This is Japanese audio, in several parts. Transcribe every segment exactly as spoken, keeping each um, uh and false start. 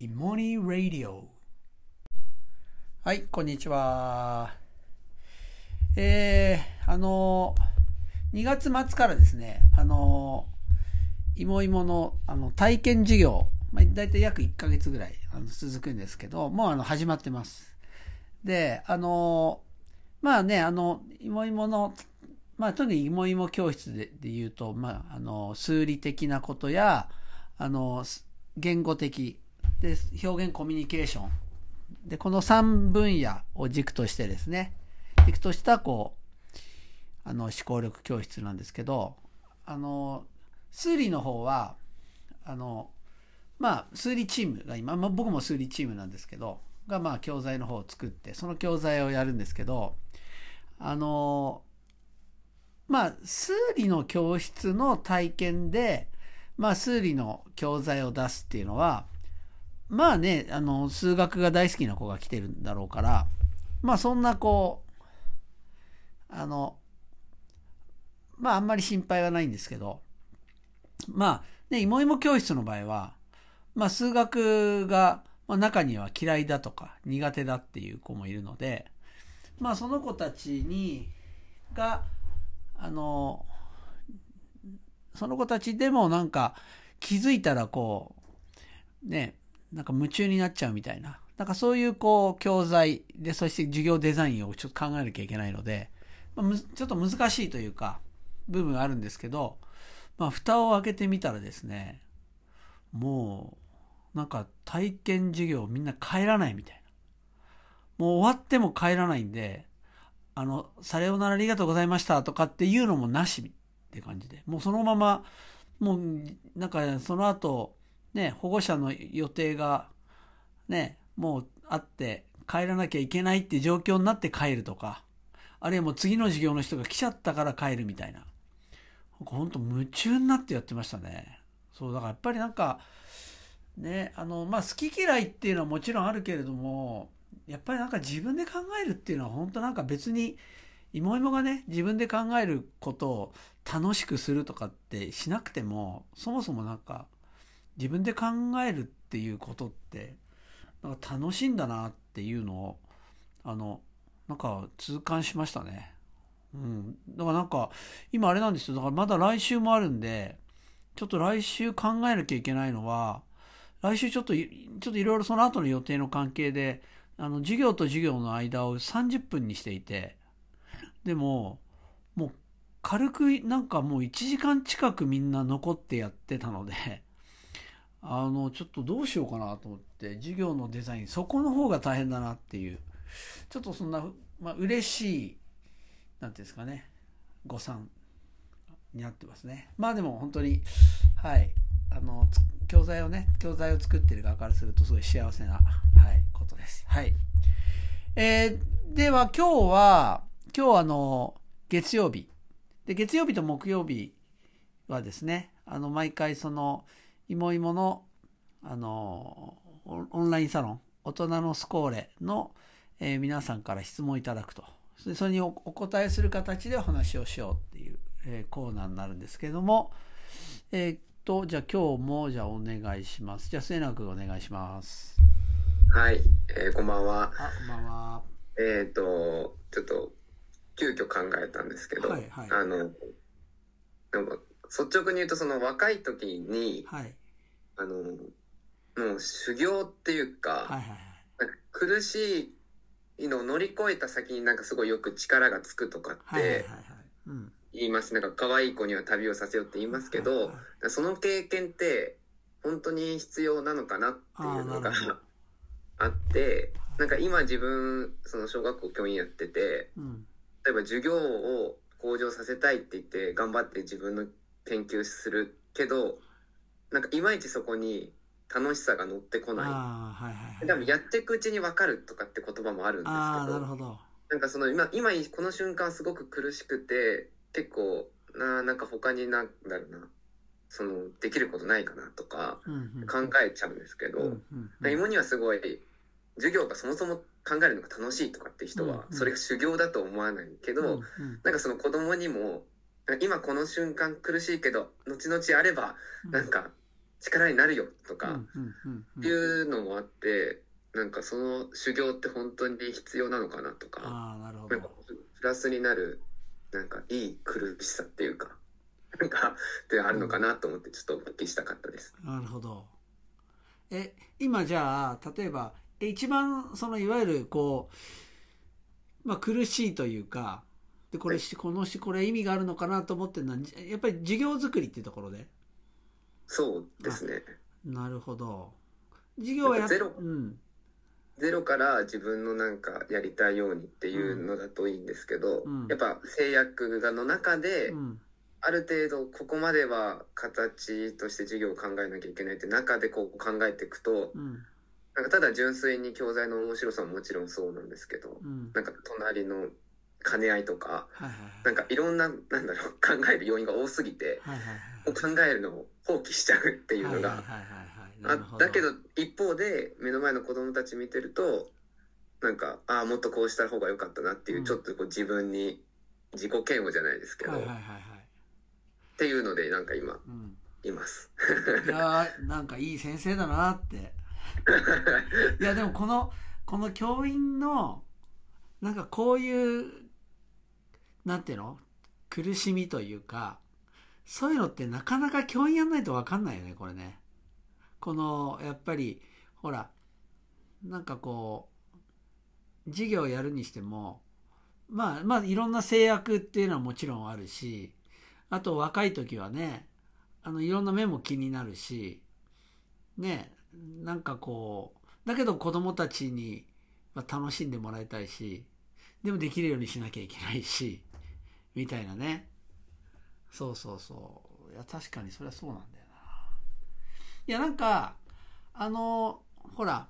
イモニーラディオ。はい、こんにちは。えー、あのにがつまつからですね、あのいもいものあの体験授業、まあ、だいたい約いっかげつぐらいあの続くんですけど、もうあの始まってます。で、あのまあね、あのいもいもの、まあ特にいもいも教室で言うと、まああの数理的なことや、あの言語的で表現コミュニケーションで、このさんぶんやを軸としてですね、軸としたこうあの思考力教室なんですけど、あの数理の方はあのまあ数理チームが今、まあ、僕も数理チームなんですけどが、まあ教材の方を作って、その教材をやるんですけど、あのまあ数理の教室の体験で、まあ数理の教材を出すっていうのは、まあね、あの数学が大好きな子が来てるんだろうから、まあそんなこうあのまああんまり心配はないんですけど、まあね、いもいも教室の場合は、まあ数学が、まあ、中には嫌いだとか苦手だっていう子もいるので、まあその子たちにがあのその子たちでもなんか気づいたらこうね、なんか夢中になっちゃうみたいな、なんかそういうこう教材で、そして授業デザインをちょっと考えなきゃいけないので、まあ、ちょっと難しいというか部分あるんですけど、まあ蓋を開けてみたらですね、もうなんか体験授業みんな帰らないみたいな、もう終わっても帰らないんで、あのさようならありがとうございましたとかっていうのもなしって感じで、もうそのまま、もうなんかその後ね、保護者の予定がね、もうあって帰らなきゃいけないって状況になって帰るとか、あるいはもう次の授業の人が来ちゃったから帰るみたいな、ほんと夢中になってやってましたね。そうだからやっぱりなんかね、あのまあ好き嫌いっていうのはもちろんあるけれども、やっぱりなんか自分で考えるっていうのは本当なんか別にいもいもがね、自分で考えることを楽しくするとかってしなくても、そもそもなんか自分で考えるっていうことってなんか楽しいんだなっていうのをあのなんか痛感しましたね。うん、だからなんか今あれなんですよ、だからまだ来週もあるんで、ちょっと来週考えなきゃいけないのは、来週ちょっとちょっといろいろその後の予定の関係で、あの授業と授業の間をさんじゅっぷんにしていて、でももう軽くなんかもういちじかん近くみんな残ってやってたので、あのちょっとどうしようかなと思って、授業のデザインそこの方が大変だなっていう、ちょっとそんな、まあ、嬉しいなんていうんですかね、誤算になってますね。まあでも本当にはいあの教材をね教材を作ってる側からするとすごい幸せな、はい、ことです。はい、えー、では今日は今日あの月曜日で、月曜日と木曜日はですね、あの毎回そのいもいもの、あのオンラインサロン大人のスコーレの、えー、皆さんから質問いただくと、それ, それに お, お答えする形でお話をしようっていう、えー、コーナーになるんですけども、えー、っとじゃあ今日もじゃあお願いします。じゃあ末永くお願いします。はい、えー、こんばんは。あ、こんばんは。えー、っとちょっと急遽考えたんですけど、はいはい、あのでも率直に言うと、その若い時に、はい、あのもう修行っていうか、はいはいはい、なんか苦しいのを乗り越えた先になんかすごいよく力がつくとかって言います。なんか可愛い子には旅をさせようって言いますけど、はいはいはい、その経験って本当に必要なのかなっていうのがあって、なんか今自分その小学校教員やってて、うん、例えば授業を向上させたいって言って頑張って自分の研究するけど、なんかいまいちそこに楽しさが乗ってこない。あ、はいはいはい、でもやっていくうちに分かるとかって言葉もあるんですけど、あ、なるほど。なんかその 今, 今この瞬間すごく苦しくて、結構ななんか他になんだろうな、そのできることないかなとか考えちゃうんですけど、芋にはすごい授業がそもそも考えるのが楽しいとかって人はそれが修行だと思わないけど、うんうん、なんかその子供にも今この瞬間苦しいけど後々あればなんか力になるよとかっていうのもあって、なんかその修行って本当に必要なのかなとか、あ、なるほど、プラスになるなんかいい苦しさっていうか、なんかってあるのかなと思ってちょっとお聞きしたかったです。うん、なるほど。え、今じゃあ例えば一番そのいわゆるこう、まあ、苦しいというか、でこれ、はい、このこれ意味があるのかなと思ってるのはやっぱり授業作りっていうところで。そうですね。なるほど。授業はやっゼロ、うん、ゼロから自分のなんかやりたいようにっていうのだといいんですけど、うん、やっぱ制約がの中で、うん、ある程度ここまでは形として授業を考えなきゃいけないって中でこう考えていくと、うん、なんかただ純粋に教材の面白さももちろんそうなんですけど、うん、なんか隣の兼ね合いとか、はいはいはい、なんかいろんな、なんだろう、考える要因が多すぎて、はいはいはい、考えるのを放棄しちゃうっていうのが、だけど一方で目の前の子どもたち見てると、なんかああもっとこうした方が良かったなっていう、うん、ちょっとこう自分に自己嫌悪じゃないですけど、はいはいはいはい、っていうのでなんか今、うん、います。いやなんかいい先生だなって。いやでもこのこの教員のなんかこういうなんていうの苦しみというかそういうのってなかなか教員やんないと分かんないよねこれね。このやっぱりほらなんかこう授業やるにしてもまあまあいろんな制約っていうのはもちろんあるし、あと若い時はねあのいろんな面も気になるしね、なんかこうだけど子どもたちには楽しんでもらいたいし、でもできるようにしなきゃいけないしみたいなね。そうそうそう、いや確かにそれはそうなんだよな。いやなんかあのほら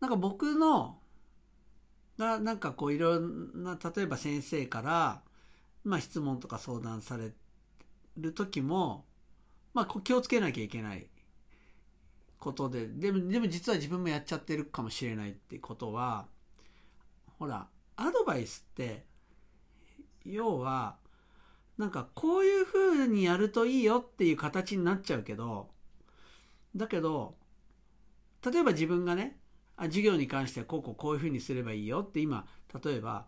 なんか僕のがなんかこういろんな例えば先生からまあ質問とか相談される時もまあ気をつけなきゃいけないことで、でもでも実は自分もやっちゃってるかもしれないってことはほらアドバイスって要はなんかこういう風にやるといいよっていう形になっちゃうけど、だけど例えば自分がね授業に関してはこうこうこういう風にすればいいよって今例えば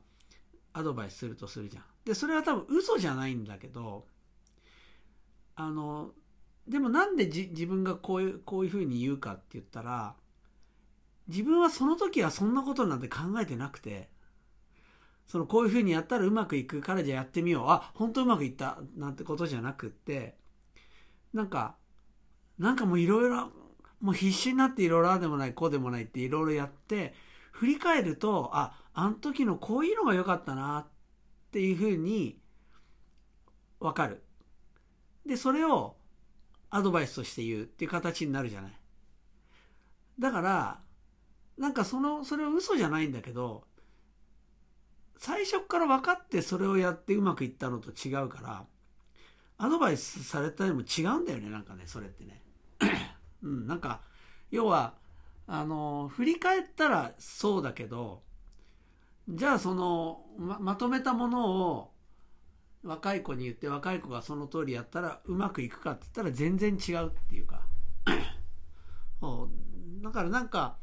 アドバイスするとするじゃん。でそれは多分嘘じゃないんだけど、あのでもなんでじ自分がこういうこういう風に言うかって言ったら自分はその時はそんなことなんて考えてなくて、そのこういう風にやったらうまくいくからじゃあやってみよう、あ本当うまくいったなんてことじゃなくって、なんかなんかもういろいろもう必死になっていろいろあでもないこうでもないっていろいろやって振り返るとああの時のこういうのが良かったなっていう風に分かる。でそれをアドバイスとして言うっていう形になるじゃない。だからなんかそのそれは嘘じゃないんだけど最初から分かってそれをやってうまくいったのと違うからアドバイスされたのも違うんだよね、なんかねそれってね、うん、なんか要はあの振り返ったらそうだけどじゃあその ま, まとめたものを若い子に言って若い子がその通りやったらうまくいくかって言ったら全然違うっていうかだからなんか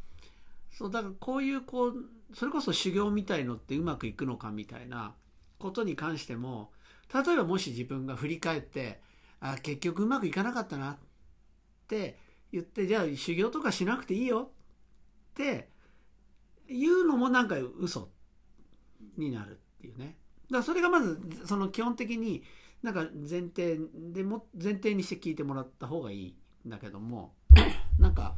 そうだからこういうこうそれこそ修行みたいのってうまくいくのかみたいなことに関しても例えばもし自分が振り返ってあ結局うまくいかなかったなって言ってじゃあ修行とかしなくていいよっていうのもなんか嘘になるっていうね。だからそれがまずその基本的になんか前提でも前提にして聞いてもらった方がいいんだけどもなんか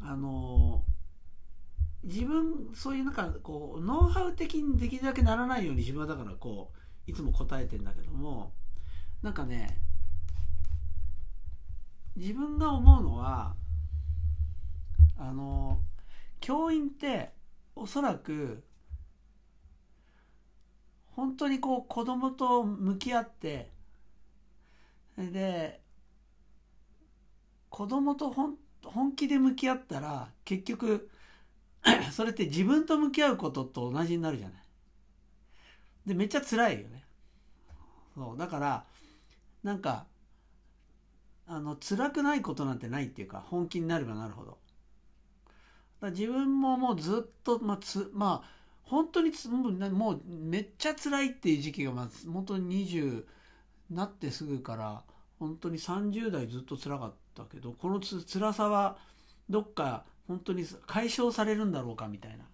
あの自分そういうなんかこうノウハウ的にできるだけならないように自分はだからこういつも答えてんだけどもなんかね自分が思うのはあの教員っておそらく本当にこう子供と向き合ってで子供と本気で向き合ったら結局それって自分と向き合うことと同じになるじゃない。でめっちゃ辛いよね。そうだからなんかあの辛くないことなんてないっていうか、本気になればなるほど。だから自分ももうずっと、まあつまあ本当につもうめっちゃ辛いっていう時期が、まあ本当ににじゅうなってすぐから本当にさんじゅう代ずっと辛かったけど、このつ辛さはどっか本当に解消されるんだろうかみたいな、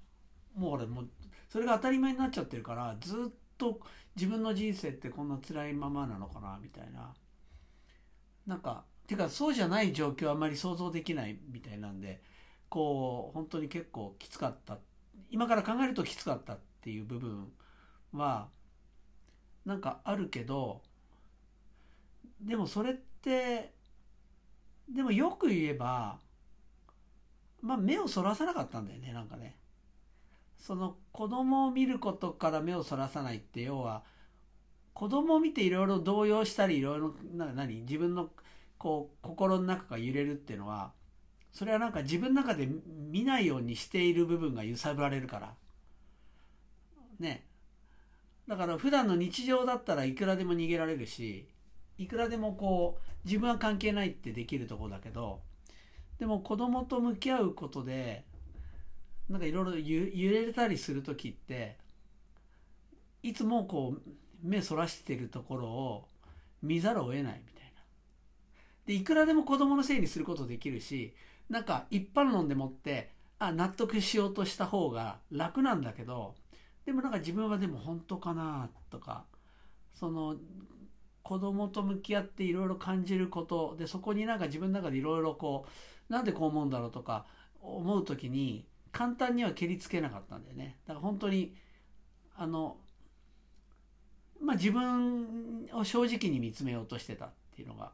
もう俺もうそれが当たり前になっちゃってるから、ずっと自分の人生ってこんな辛いままなのかなみたいな、なんかてかそうじゃない状況あんまり想像できないみたいなんで、こう本当に結構きつかった、今から考えるときつかったっていう部分はなんかあるけど、でもそれってでもよく言えば、まあ目をそらさなかったんだよね。なんかね、その子供を見ることから目をそらさないって、要は子供を見ていろいろ動揺したりいろいろ何自分のこう心の中が揺れるっていうのは、それはなんか自分の中で見ないようにしている部分が揺さぶられるからね。だから普段の日常だったらいくらでも逃げられるし、いくらでもこう自分は関係ないってできるところだけど、でも子供と向き合うことでなんかいろいろ揺れたりする時って、いつもこう目そらしてるところを見ざるを得ないみたいな。でいくらでも子供のせいにすることできるし、なんか一般論でもってあ納得しようとした方が楽なんだけど、でもなんか自分はでも本当かなとか、その子供と向き合っていろいろ感じることで、そこになんか自分の中でいろいろこうなんでこう思うんだろうとか思うときに簡単には蹴りつけなかったんだよね。だから本当にあのまあ自分を正直に見つめようとしてたっていうのが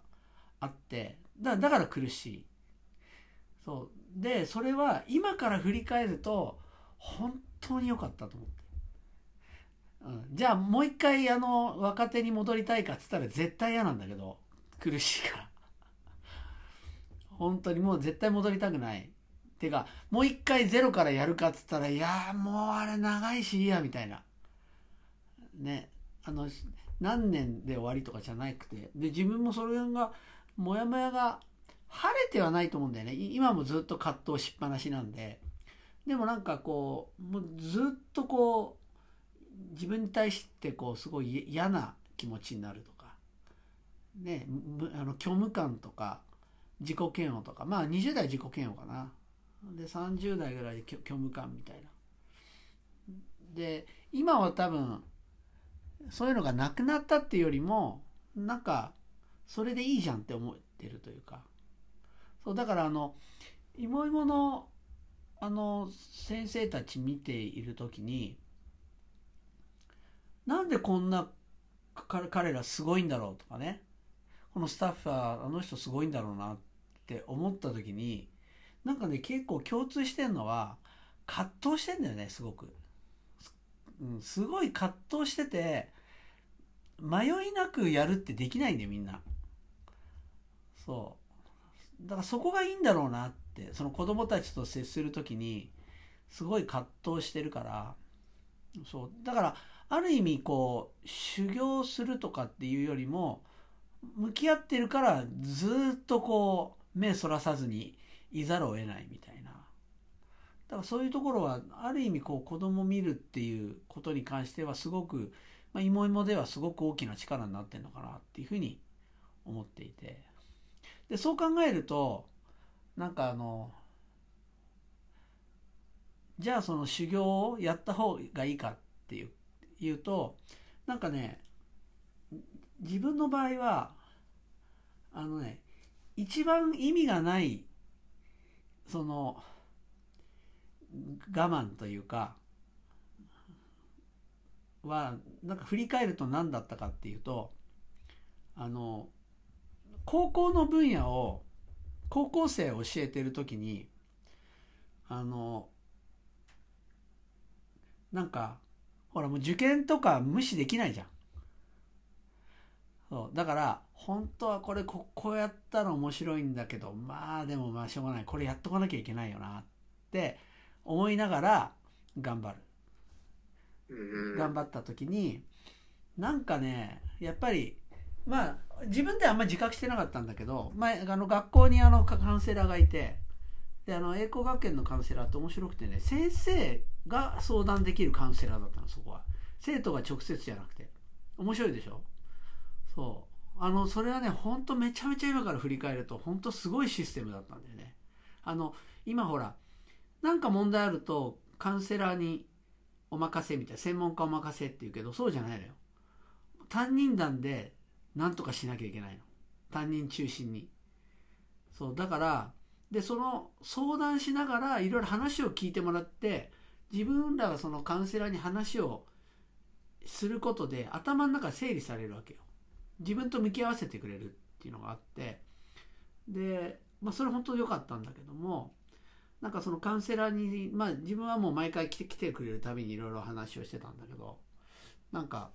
あって、だだから苦しい。そうでそれは今から振り返ると本当に良かったと思って。うん、じゃあもう一回あの若手に戻りたいかっつったら絶対嫌なんだけど、苦しいから本当にもう絶対戻りたくない。てかもう一回ゼロからやるかっつったら、いやもうあれ長いしいいやみたいなね。あの何年で終わりとかじゃなくて、で自分もそれがモヤモヤが晴れてはないと思うんだよね。今もずっと葛藤しっぱなしなんで。でもなんかこうもうずっとこう自分に対してこうすごい嫌な気持ちになるとかね、あの虚無感とか自己嫌悪とか、まあにじゅう代自己嫌悪かな、でさんじゅう代ぐらいで虚無感みたいな。で今は多分そういうのがなくなったっていうよりも、なんかそれでいいじゃんって思ってるというか。そうだからあのいもいものあの先生たち見ている時に、なんでこんな彼らすごいんだろうとかね、このスタッフはあの人すごいんだろうなって思った時に、なんかね結構共通してるのは葛藤してんだよね、すごく、うん、すごい葛藤してて迷いなくやるってできないんだよみんな。そうだからそこがいいんだろうなって、その子供たちと接する時にすごい葛藤してるから。そうだからある意味こう修行するとかっていうよりも向き合ってるから、ずっとこう目そらさずにいざるを得ないみたいな。だからそういうところはある意味こう子供見るっていうことに関してはすごく、まあ、いもいもではすごく大きな力になってるのかなっていうふうに思っていて、でそう考えるとなんかあのじゃあその修行をやった方がいいかっていう言うと、なんかね自分の場合はあのね一番意味がないその我慢というかは、なんか振り返ると何だったかっていうと、あの高校の分野を高校生を教えてる時にあのなんかほらもう受験とか無視できないじゃん。そうだから本当はこれここやったら面白いんだけど、まあでもまあしょうがない、これやっとかなきゃいけないよなって思いながら頑張る。頑張った時になんかねやっぱりまあ自分ではあんまり自覚してなかったんだけど、まあ、あの学校にあのカウンセラーがいて、であの栄光学園のカウンセラーって面白くてね、先生が相談できるカウンセラーだったの。そこは生徒が直接じゃなくて、面白いでしょ。そうあのそれはね本当めちゃめちゃ今から振り返ると本当すごいシステムだったんだよね。あの今ほらなんか問題あるとカウンセラーにお任せみたいな、専門家お任せって言うけど、そうじゃないのよ。担任団で何とかしなきゃいけないの、担任中心に。そうだからでその相談しながらいろいろ話を聞いてもらって、自分らがそのカウンセラーに話をすることで頭の中整理されるわけよ。自分と向き合わせてくれるっていうのがあって、で、まあ、それ本当良かったんだけども、なんかそのカウンセラーに、まあ自分はもう毎回来て、来てくれるたびにいろいろ話をしてたんだけど、なんか、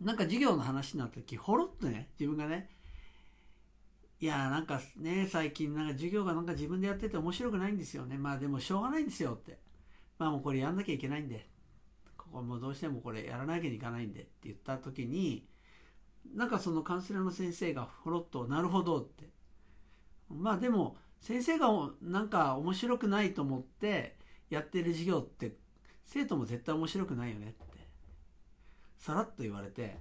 なんか授業の話になった時、ほろっとね、自分がね、いやーなんかね、最近なんか授業がなんか自分でやってて面白くないんですよね。まあでもしょうがないんですよって。まあもうこれやんなきゃいけないんで、ここもうどうしてもこれやらなきゃいけないんでって言った時に、なんかそのカウンセラーの先生がほろっと、なるほどって。まあでも、先生がなんか面白くないと思ってやってる授業って生徒も絶対面白くないよねってさらっと言われて、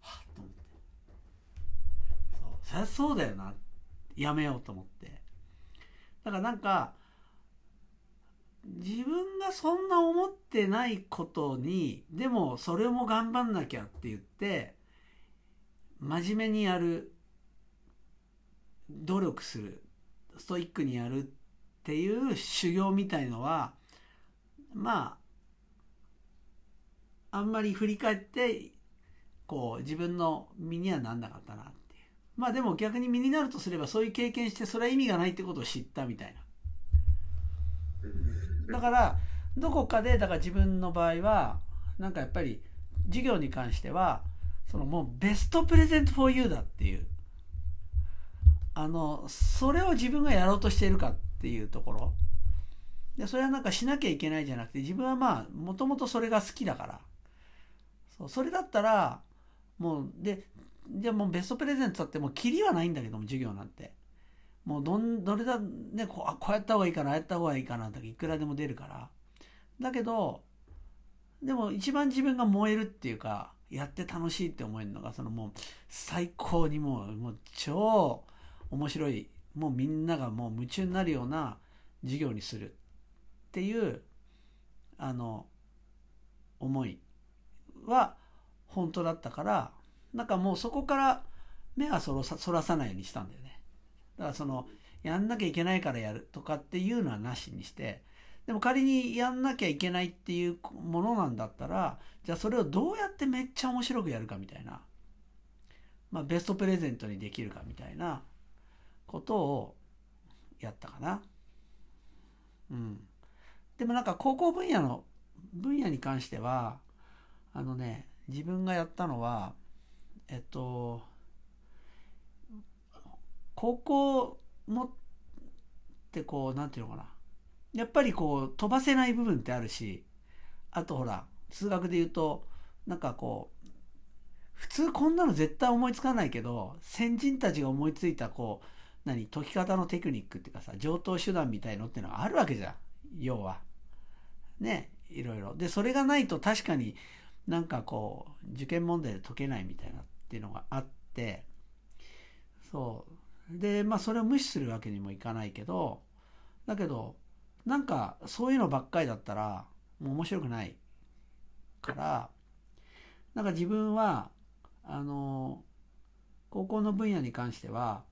はっと思って、そうそりゃそうだよな、やめようと思って。だからなんか自分がそんな思ってないことに、でもそれも頑張んなきゃって言って真面目にやる、努力する、ストイックにやるっていう修行みたいのは、まああんまり振り返ってこう自分の身にはなんなかったなっていう。まあでも逆に身になるとすれば、そういう経験してそれは意味がないってことを知ったみたいな。だからどこかでだから自分の場合はなんかやっぱり授業に関してはそのもうベストプレゼントフォーユーだっていう、あのそれを自分がやろうとしているかっていうところで、それはなんかしなきゃいけないじゃなくて、自分はまあもともとそれが好きだから、 そうそれだったらもうで、でもベストプレゼントだってもうキリはないんだけども、授業なんてもうどんどれだね、こう、あ、こうやった方がいいかな、ああやった方がいいかなっていくらでも出るから。だけどでも一番自分が燃えるっていうか、やって楽しいって思えるのがそのもう最高にもう、もう超面白い、もうみんながもう夢中になるような授業にするっていうあの思いは本当だったから、なんかもうそこから目はそらさ、そらさないようにしたんだよね。だからそのやんなきゃいけないからやるとかっていうのはなしにして、でも仮にやんなきゃいけないっていうものなんだったら、じゃあそれをどうやってめっちゃ面白くやるかみたいな、まあベストプレゼントにできるかみたいなことをやったかな。うん。でもなんか高校分野の分野に関してはあのね、自分がやったのはえっと高校のってこうなんていうのかな、やっぱりこう飛ばせない部分ってあるし、あとほら数学で言うとなんかこう普通こんなの絶対思いつかないけど、先人たちが思いついたこう何解き方のテクニックっていうかさ、常套手段みたいのってのがあるわけじゃん、要はね、いろいろで。それがないと確かになんかこう受験問題で解けないみたいなっていうのがあって、そうでまあそれを無視するわけにもいかないけど、だけどなんかそういうのばっかりだったらもう面白くないから、なんか自分はあの高校の分野に関しては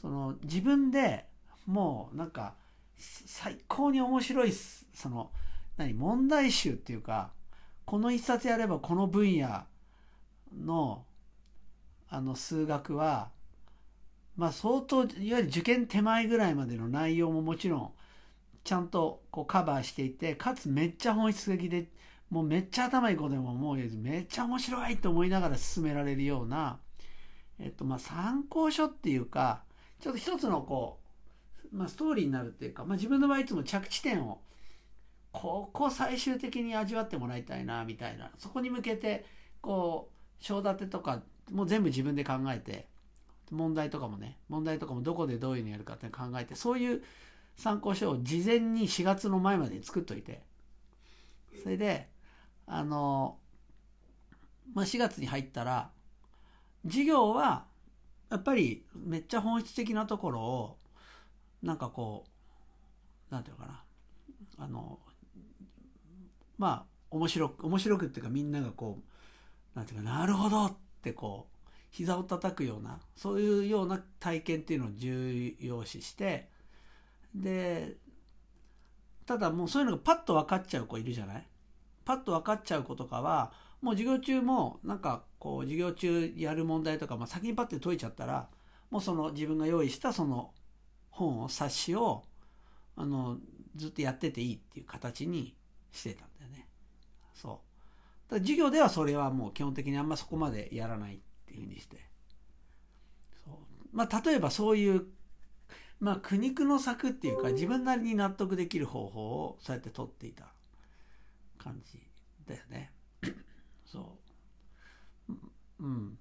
その自分でもうなんか最高に面白いその何問題集っていうか、この一冊やればこの分野のあの数学はまあ相当いわゆる受験手前ぐらいまでの内容ももちろんちゃんとこうカバーしていて、かつめっちゃ本質的でもうめっちゃ頭いい子でももうめっちゃ面白いと思いながら進められるような、えっとまあ参考書っていうか、ちょっと一つのこう、まあ、ストーリーになるっていうか、まあ、自分の場合いつも着地点をここ最終的に味わってもらいたいなみたいな、そこに向けてこう章立てとかもう全部自分で考えて、問題とかもね、問題とかもどこでどういうのやるかって考えて、そういう参考書を事前にしがつの前までに作っといて、それで、あの、まあ、しがつに入ったら、授業は、やっぱりめっちゃ本質的なところを、なんかこう、なんていうのかな、あの、まあ、面白く、面白くっていうか、みんながこう、なんていうか、なるほどってこう、膝を叩くような、そういうような体験っていうのを重要視して、で、ただもうそういうのがパッと分かっちゃう子いるじゃない？パッと分かっちゃう子とかは、もう授業中も、なんかこう、授業中やる問題とか、まあ、先にパッて解いちゃったら、もうその自分が用意したその本を、冊子を、あの、ずっとやってていいっていう形にしてたんだよね。そう。だから授業ではそれはもう基本的にあんまそこまでやらない。っていう風にして、そう、まあ、例えばそういう、まあ、苦肉の策っていうか自分なりに納得できる方法をそうやって取っていた感じだよね。そう、うん、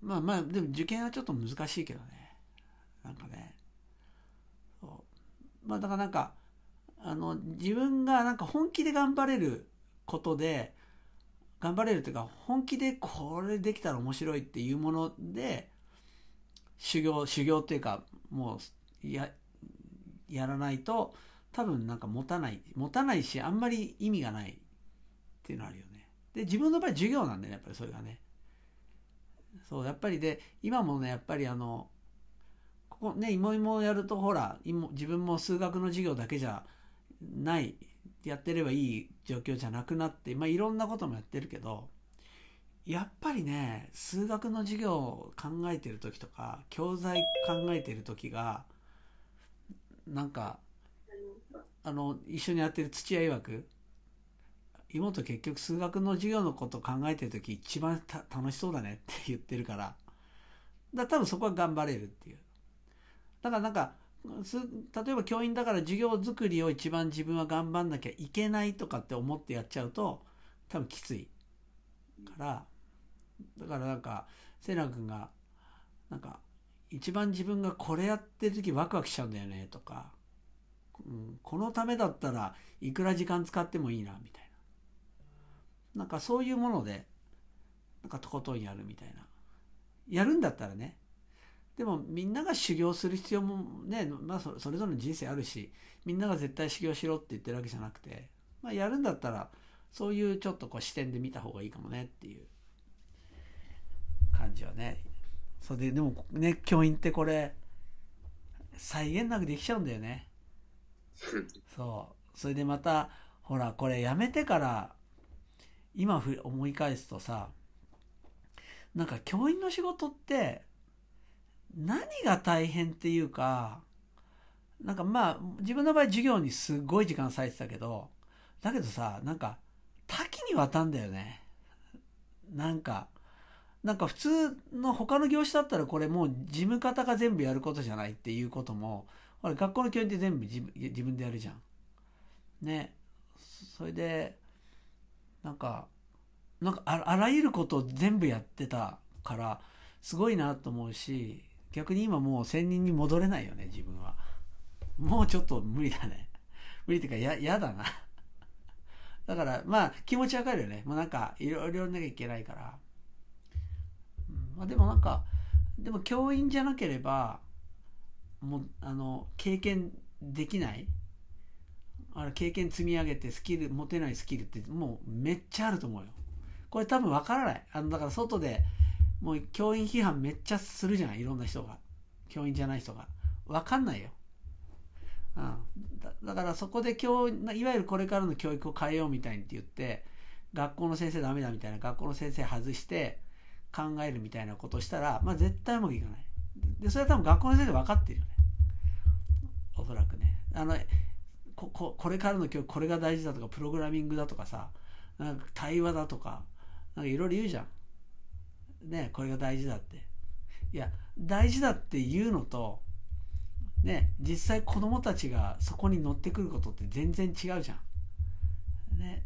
まあまあでも受験はちょっと難しいけどね、なんかね、そう、まあだからなんかあの自分がなんか本気で頑張れることで。頑張れるというか、本気でこれできたら面白いっていうもので、修行、修行っていうか、もう、や、やらないと、多分なんか持たない、持たないし、あんまり意味がないっていうのあるよね。で、自分の場合授業なんだよね、やっぱりそれがね。そう、やっぱりで、今もね、やっぱりあの、ここね、いもいもやると、ほら、自分も数学の授業だけじゃない、やってればいい状況じゃなくなって、まあ、いろんなこともやってるけど、やっぱりね、数学の授業を考えてる時とか教材考えてる時がなんかあの一緒にやってる土屋曰く、妹結局数学の授業のこと考えてる時一番楽しそうだねって言ってるから、だから多分そこは頑張れるっていう。だからなんか例えば教員だから授業作りを一番自分は頑張んなきゃいけないとかって思ってやっちゃうと多分きついから、だからなんかセナ君がなんか一番自分がこれやってる時ワクワクしちゃうんだよねとか、うん、このためだったらいくら時間使ってもいいなみたいな、なんかそういうものでなんかとことんやるみたいな、やるんだったらね。でもみんなが修行する必要もね、まあ、それぞれの人生あるし、みんなが絶対修行しろって言ってるわけじゃなくて、まあ、やるんだったらそういうちょっとこう視点で見た方がいいかもねっていう感じはね。それででもね、教員ってこれ際限なくできちゃうんだよね。そう。それでまたほらこれやめてから今ふ思い返すとさ、なんか教員の仕事って何が大変っていうか、なんかまあ自分の場合授業にすごい時間割いてたけど、だけどさ、なんか多岐にわたんだよね。なんかなんか普通の他の業種だったらこれもう事務方が全部やることじゃないっていうことも、ほら学校の教員って全部自分でやるじゃんね。それでなんかなんかあらゆることを全部やってたからすごいなと思うし、逆に今もう専任に戻れないよね、自分は。もうちょっと無理だね。無理っていうか、や、やだな。だから、まあ、気持ちわかるよね。もうなんか、いろいろなきゃいけないから。うん、まあ、でもなんか、でも教員じゃなければ、もう、あの、経験できない。あれ、経験積み上げてスキル、持てないスキルって、もうめっちゃあると思うよ。これ多分わからない。あの、だから外で、もう教員批判めっちゃするじゃん、いろんな人が、教員じゃない人が。分かんないよ、うん、だ, だからそこで教いわゆるこれからの教育を変えようみたいにって言って、学校の先生ダメだみたいな、学校の先生外して考えるみたいなことしたら、まあ絶対うまくいかない。でそれは多分学校の先生分かってるよね、おそらくね。あの こ, こ, これからの教育これが大事だとか、プログラミングだとかさ、なんか対話だとか、なんかいろいろ言うじゃんね、これが大事だって。いや大事だっていうのとね、実際子どもたちがそこに乗ってくることって全然違うじゃんね。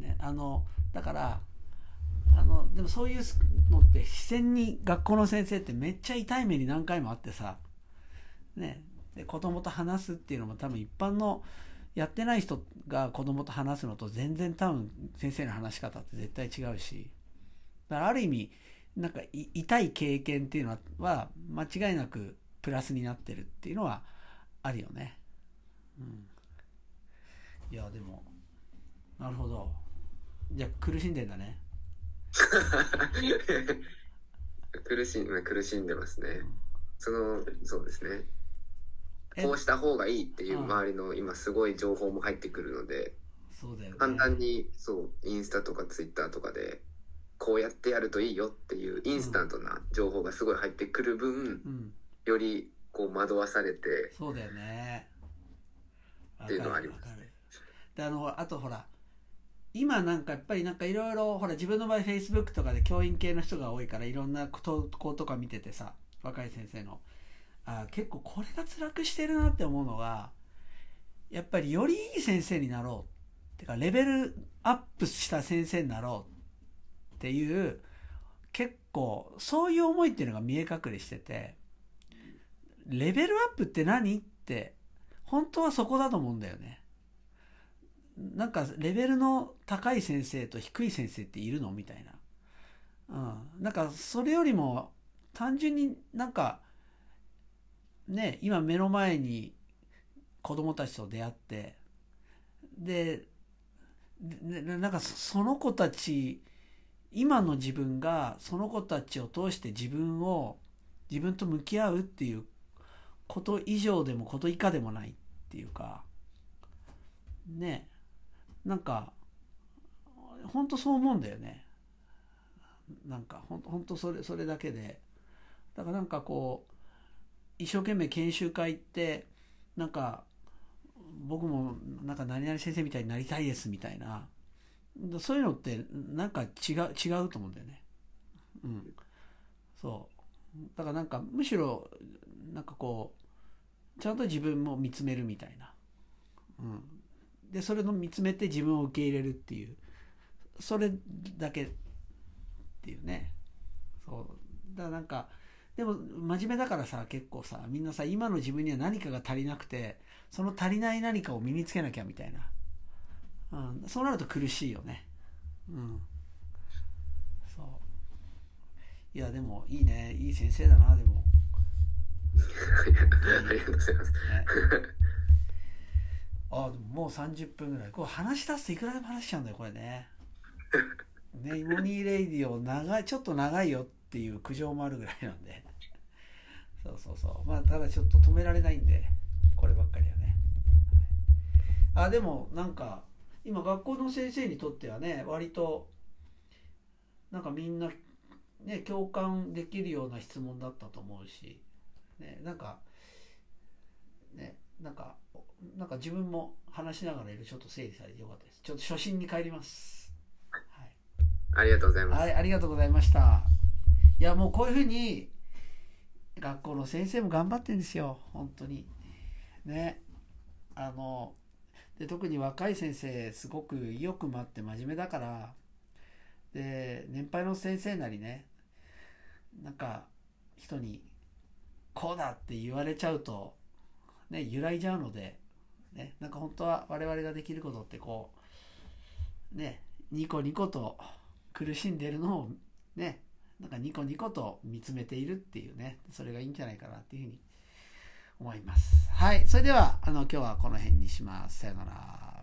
ね、あのだからあのでもそういうのって視線に学校の先生ってめっちゃ痛い目に何回もあってさ、ね、で子供と話すっていうのも多分一般のやってない人が子供と話すのと全然多分先生の話し方って絶対違うし、だからある意味なんか痛い経験っていうのは間違いなくプラスになってるっていうのはあるよね。うん、いやでもなるほど。じゃあ苦しんでんだね。苦しん苦しんでますね。うん、そのそうですね。こうした方がいいっていう周りの今すごい情報も入ってくるので、そうだよね、簡単にそうインスタとかツイッターとかでこうやってやるといいよっていうインスタントな情報がすごい入ってくる分、うん、よりこう惑わされて、そうだよねっていうのはありますね。で、あのあとほら今なんかやっぱりなんかいろいろほら自分の場合 Facebook とかで教員系の人が多いからいろんな投稿とか見ててさ、若い先生のあ結構これが辛くしてるなって思うのが、やっぱりよりいい先生になろうってかレベルアップした先生になろうっていう結構そういう思いっていうのが見え隠れしてて、レベルアップって何って本当はそこだと思うんだよね。なんかレベルの高い先生と低い先生っているのみたいな、うん、なんかそれよりも単純になんかね、今目の前に子供たちと出会ってで、なんかその子たち今の自分がその子たちを通して自分を自分と向き合うっていうこと以上でもこと以下でもないっていうかね、なんか本当そう思うんだよね。なんか本当それそれだけで、だからなんかこう一生懸命研修会ってなんか僕もなんか何々先生みたいになりたいですみたいな、そういうのってなんか違う違うと思うんだよね。うん、そうだからなんかむしろなんかこうちゃんと自分も見つめるみたいな、うん、でそれの見つめて自分を受け入れるっていうそれだけっていうね。そうだからなんかでも真面目だからさ、結構さみんなさ今の自分には何かが足りなくてその足りない何かを身につけなきゃみたいな、うん、そうなると苦しいよね。うん、そういやでもいいね、いい先生だなでも。ありがとうございます。ね、あでももうさんじゅっぷんぐらいこう話し出すといくらでも話しちゃうんだよこれね。ねイモニーレイディオ長いちょっと長いよっていう苦情もあるぐらいなんで。そうそうそう。まあただちょっと止められないんでこればっかりはね。あでもなんか今学校の先生にとってはね割となんかみんなね共感できるような質問だったと思うし、ねなんかねなんかなんか自分も話しながらいろいろちょっと整理されてよかったです。ちょっと初心に帰ります。はい。ありがとうございます。はいありがとうございました。いやもうこういうふうに。学校の先生も頑張ってるんですよ本当にね。あので特に若い先生すごく意欲もあって真面目だから、で年配の先生なりねなんか人にこうだって言われちゃうとね揺らいじゃうので、ね、なんか本当は我々ができることってこうねニコニコと苦しんでるのをねなんかニコニコと見つめているっていうね、それがいいんじゃないかなっていうふうに思います。はい、それではあの今日はこの辺にします。さよなら。